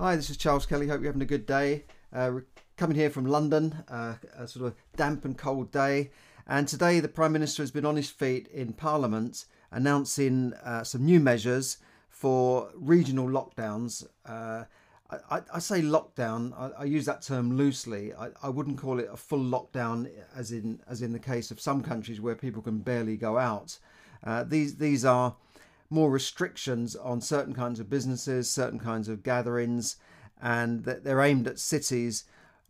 Hi, this is Charles Kelly. Hope you're having a good day. Coming here from London, a sort of damp and cold day. And today the Prime Minister has been on his feet in Parliament announcing some new measures for regional lockdowns. I say lockdown, I use that term loosely. I wouldn't call it a full lockdown as in the case of some countries where people can barely go out. These are more restrictions on certain kinds of businesses, certain kinds of gatherings, and they're aimed at cities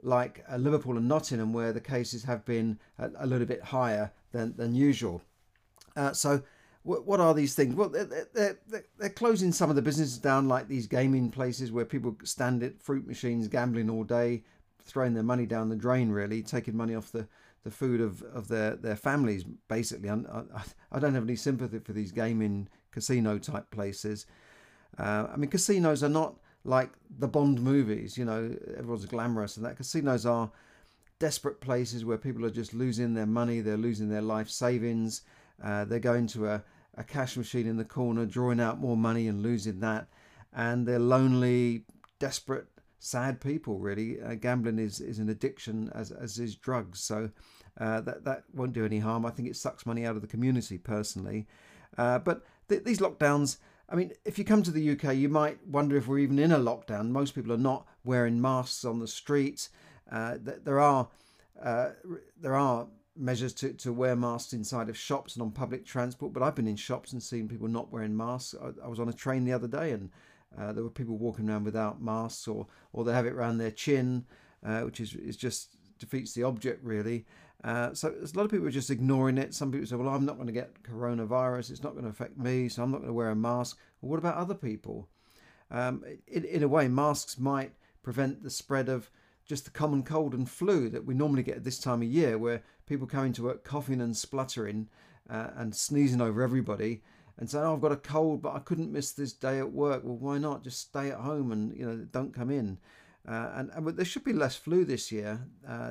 like Liverpool and Nottingham, where the cases have been a little bit higher than usual. So what are these things? Well, they're closing some of the businesses down, like these gaming places where people stand at fruit machines gambling all day, throwing their money down the drain, really, taking money off the food of their families, basically. I don't have any sympathy for these gaming casino type places. I mean, casinos are not like the Bond movies, you know, everyone's glamorous and that. Casinos are desperate places where people are just losing their money, they're losing their life savings, they're going to a cash machine in the corner, drawing out more money and losing that. And they're lonely, desperate, sad people, really. Gambling is an addiction, as is drugs, so that won't do any harm. I think it sucks money out of the community, personally. But these lockdowns, I mean, if you come to the UK, you might wonder if we're even in a lockdown. Most people are not wearing masks on the streets. There are measures to wear masks inside of shops and on public transport, but I've been in shops and seen people not wearing masks. I was on a train the other day and there were people walking around without masks, or they have it around their chin, which is just defeats the object, really. So a lot of people are just ignoring it. Some people say, well, I'm not going to get coronavirus. It's not going to affect me, so I'm not going to wear a mask. Well, what about other people? In a way, masks might prevent the spread of just the common cold and flu that we normally get at this time of year, where people come into work coughing and spluttering and sneezing over everybody, and saying, oh, I've got a cold, but I couldn't miss this day at work. Well, why not? Just stay at home and, you know, don't come in. And there should be less flu this year.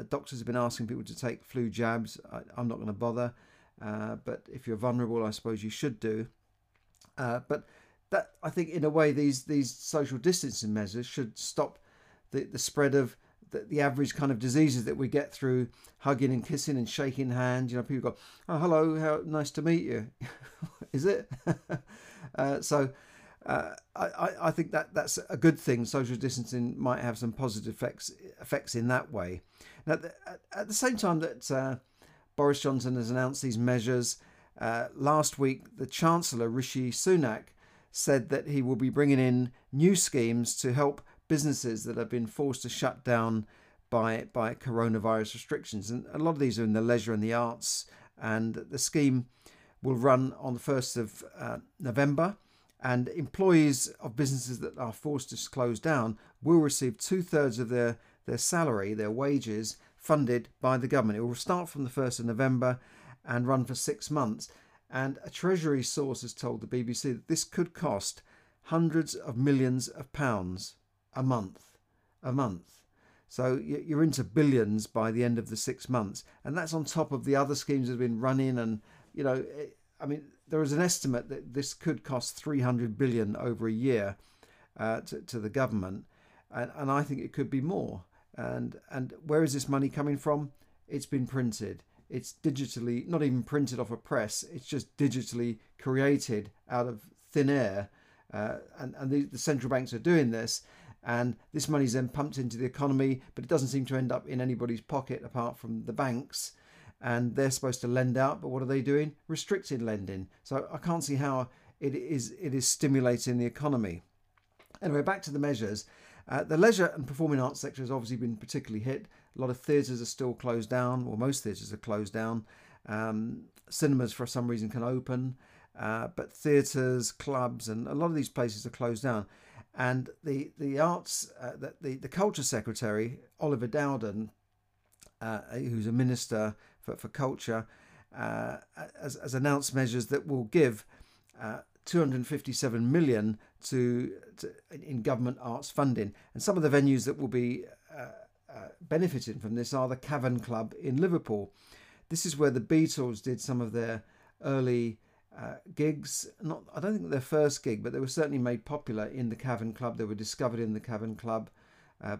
Doctors have been asking people to take flu jabs. I'm not going to bother. But if you're vulnerable, I suppose you should do. But that, I think, in a way, these social distancing measures should stop the spread of the average kind of diseases that we get through hugging and kissing and shaking hands. You know, people go, oh, hello, how nice to meet you. Is it? I think that's a good thing. Social distancing might have some positive effects in that way. Now, at the same time that Boris Johnson has announced these measures, last week the Chancellor, Rishi Sunak, said that he will be bringing in new schemes to help businesses that have been forced to shut down by coronavirus restrictions. And a lot of these are in the leisure and the arts, and the scheme will run on the 1st of November, and employees of businesses that are forced to close down will receive 2/3 of their salary, their wages, funded by the government. It will start from the 1st of November and run for 6 months. And a Treasury source has told the BBC that this could cost hundreds of millions of pounds a month. So you're into billions by the end of the 6 months. And that's on top of the other schemes that have been running. And, you know, I mean, there is an estimate that this could cost 300 billion over a year to the government. And I think it could be more. And where is this money coming from? It's been printed. It's digitally, not even printed off a press. It's just digitally created out of thin air. And the central banks are doing this. And this money is then pumped into the economy, but it doesn't seem to end up in anybody's pocket apart from the banks. And they're supposed to lend out, but what are they doing? Restricted lending. So I can't see how it is stimulating the economy. Anyway, back to the measures. The leisure and performing arts sector has obviously been particularly hit. A lot of theatres are still closed down, or most theatres are closed down. Cinemas, for some reason, can open, but theatres, clubs, and a lot of these places are closed down. And the arts, the culture secretary, Oliver Dowden, who's a minister for culture, has announced measures that will give 257 million in government arts funding. And some of the venues that will be benefiting from this are the Cavern Club in Liverpool. This is where the Beatles did some of their early gigs. I don't think their first gig, but they were certainly made popular in the Cavern Club. They were discovered in the Cavern Club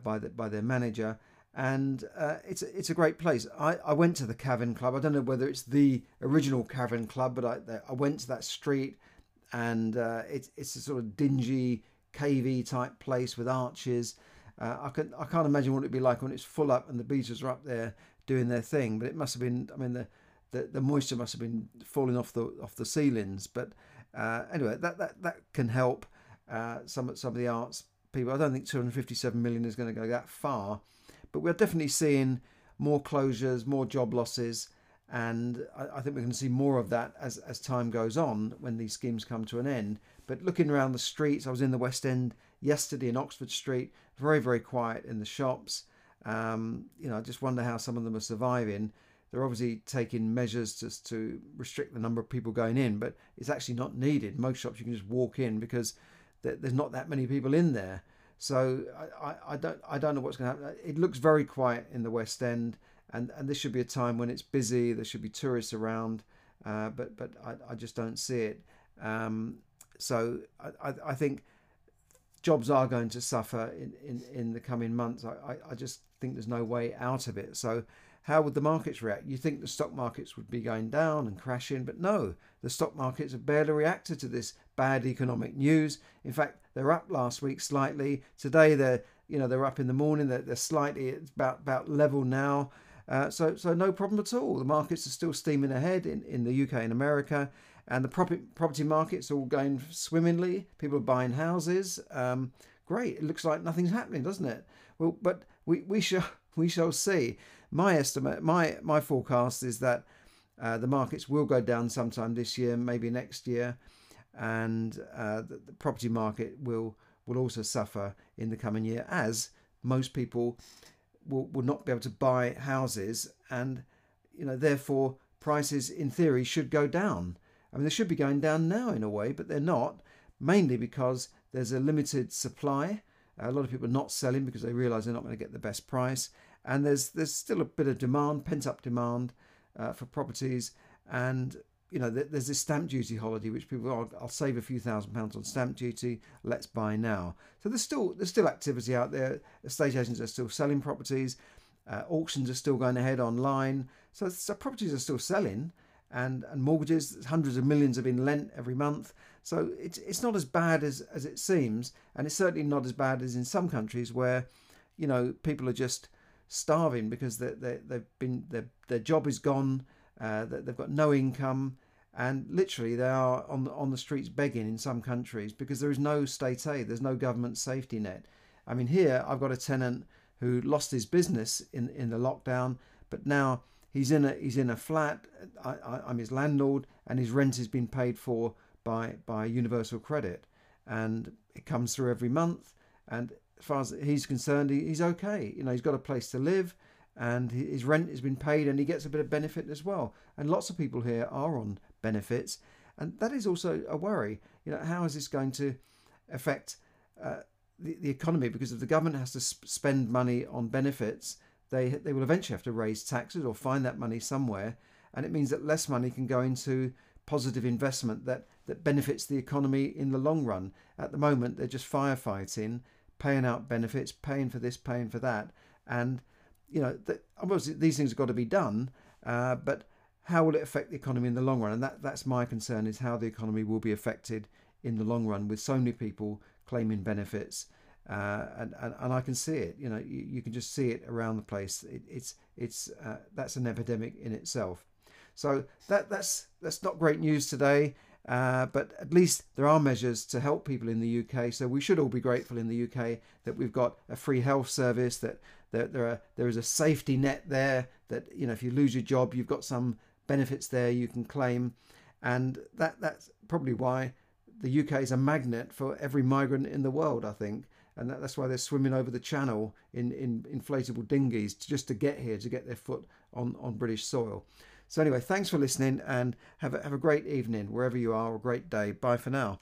by their manager, and it's a great place. I went to the Cavern Club. I don't know whether it's the original Cavern Club, but I went to that street, and it's a sort of dingy, cavey type place with arches. I can't imagine what it'd be like when it's full up and the Beatles are up there doing their thing. But it must have been, I mean, the moisture must have been falling off the ceilings. But anyway, that can help some of the arts people. I don't think 257 million is going to go that far, but we're definitely seeing more closures, more job losses, and I think we're going to see more of that as time goes on when these schemes come to an end. But looking around the streets, I was in the West End yesterday in Oxford Street, very, very quiet in the shops. You know, I just wonder how some of them are surviving. They're obviously taking measures just to restrict the number of people going in, but it's actually not needed. Most shops you can just walk in because there's not that many people in there. So I don't know what's going to happen. It looks very quiet in the West End, and this should be a time when it's busy. There should be tourists around, but I just don't see it. So I think jobs are going to suffer in the coming months. I just think there's no way out of it. So how would the markets react? You think the stock markets would be going down and crashing, but no, the stock markets have barely reacted to this bad economic news. In fact, they're up last week slightly. Today they're up in the morning. They're slightly about level now. So no problem at all. The markets are still steaming ahead in the UK and America, and the property markets are all going swimmingly. People are buying houses. Great. It looks like nothing's happening, doesn't it? Well, but we shall see. My estimate, my forecast is that the markets will go down sometime this year, maybe next year, and the property market will also suffer in the coming year, as most people will not be able to buy houses, and therefore prices in theory should go down. I mean, they should be going down now in a way, but they're not, mainly because there's a limited supply. A lot of people are not selling because they realise they're not going to get the best price. And there's still a bit of demand, pent-up demand for properties. And, there's this stamp duty holiday, which people are, I'll save a few £1,000s on stamp duty, let's buy now. So there's still activity out there. Estate agents are still selling properties. Auctions are still going ahead online. So properties are still selling. And mortgages, hundreds of millions have been lent every month. So it's not as bad as it seems. And it's certainly not as bad as in some countries where, people are just starving because their job is gone, they've got no income, and literally they are on the streets begging in some countries because there is no state aid, there's no government safety net. I mean, here I've got a tenant who lost his business in the lockdown, but now he's in a flat. I'm his landlord, and his rent has been paid for by Universal Credit, and it comes through every month, and as far as he's concerned, he's okay. He's got a place to live, and his rent has been paid, and he gets a bit of benefit as well. And lots of people here are on benefits, and that is also a worry. How is this going to affect the economy? Because if the government has to spend money on benefits, they will eventually have to raise taxes or find that money somewhere, and it means that less money can go into positive investment that benefits the economy in the long run. At the moment, they're just firefighting, paying out benefits, paying for this, paying for that. And, obviously these things have got to be done, but how will it affect the economy in the long run? And that's my concern, is how the economy will be affected in the long run with so many people claiming benefits. And I can see it, you can just see it around the place. It's that's an epidemic in itself. So that's not great news today. But at least there are measures to help people in the UK. So we should all be grateful in the UK that we've got a free health service, that there is a safety net there, that, if you lose your job, you've got some benefits there you can claim. And that's probably why the UK is a magnet for every migrant in the world, I think. And that's why they're swimming over the channel in inflatable dinghies just to get here, to get their foot on British soil. So anyway, thanks for listening, and have a great evening wherever you are, or a great day. Bye for now.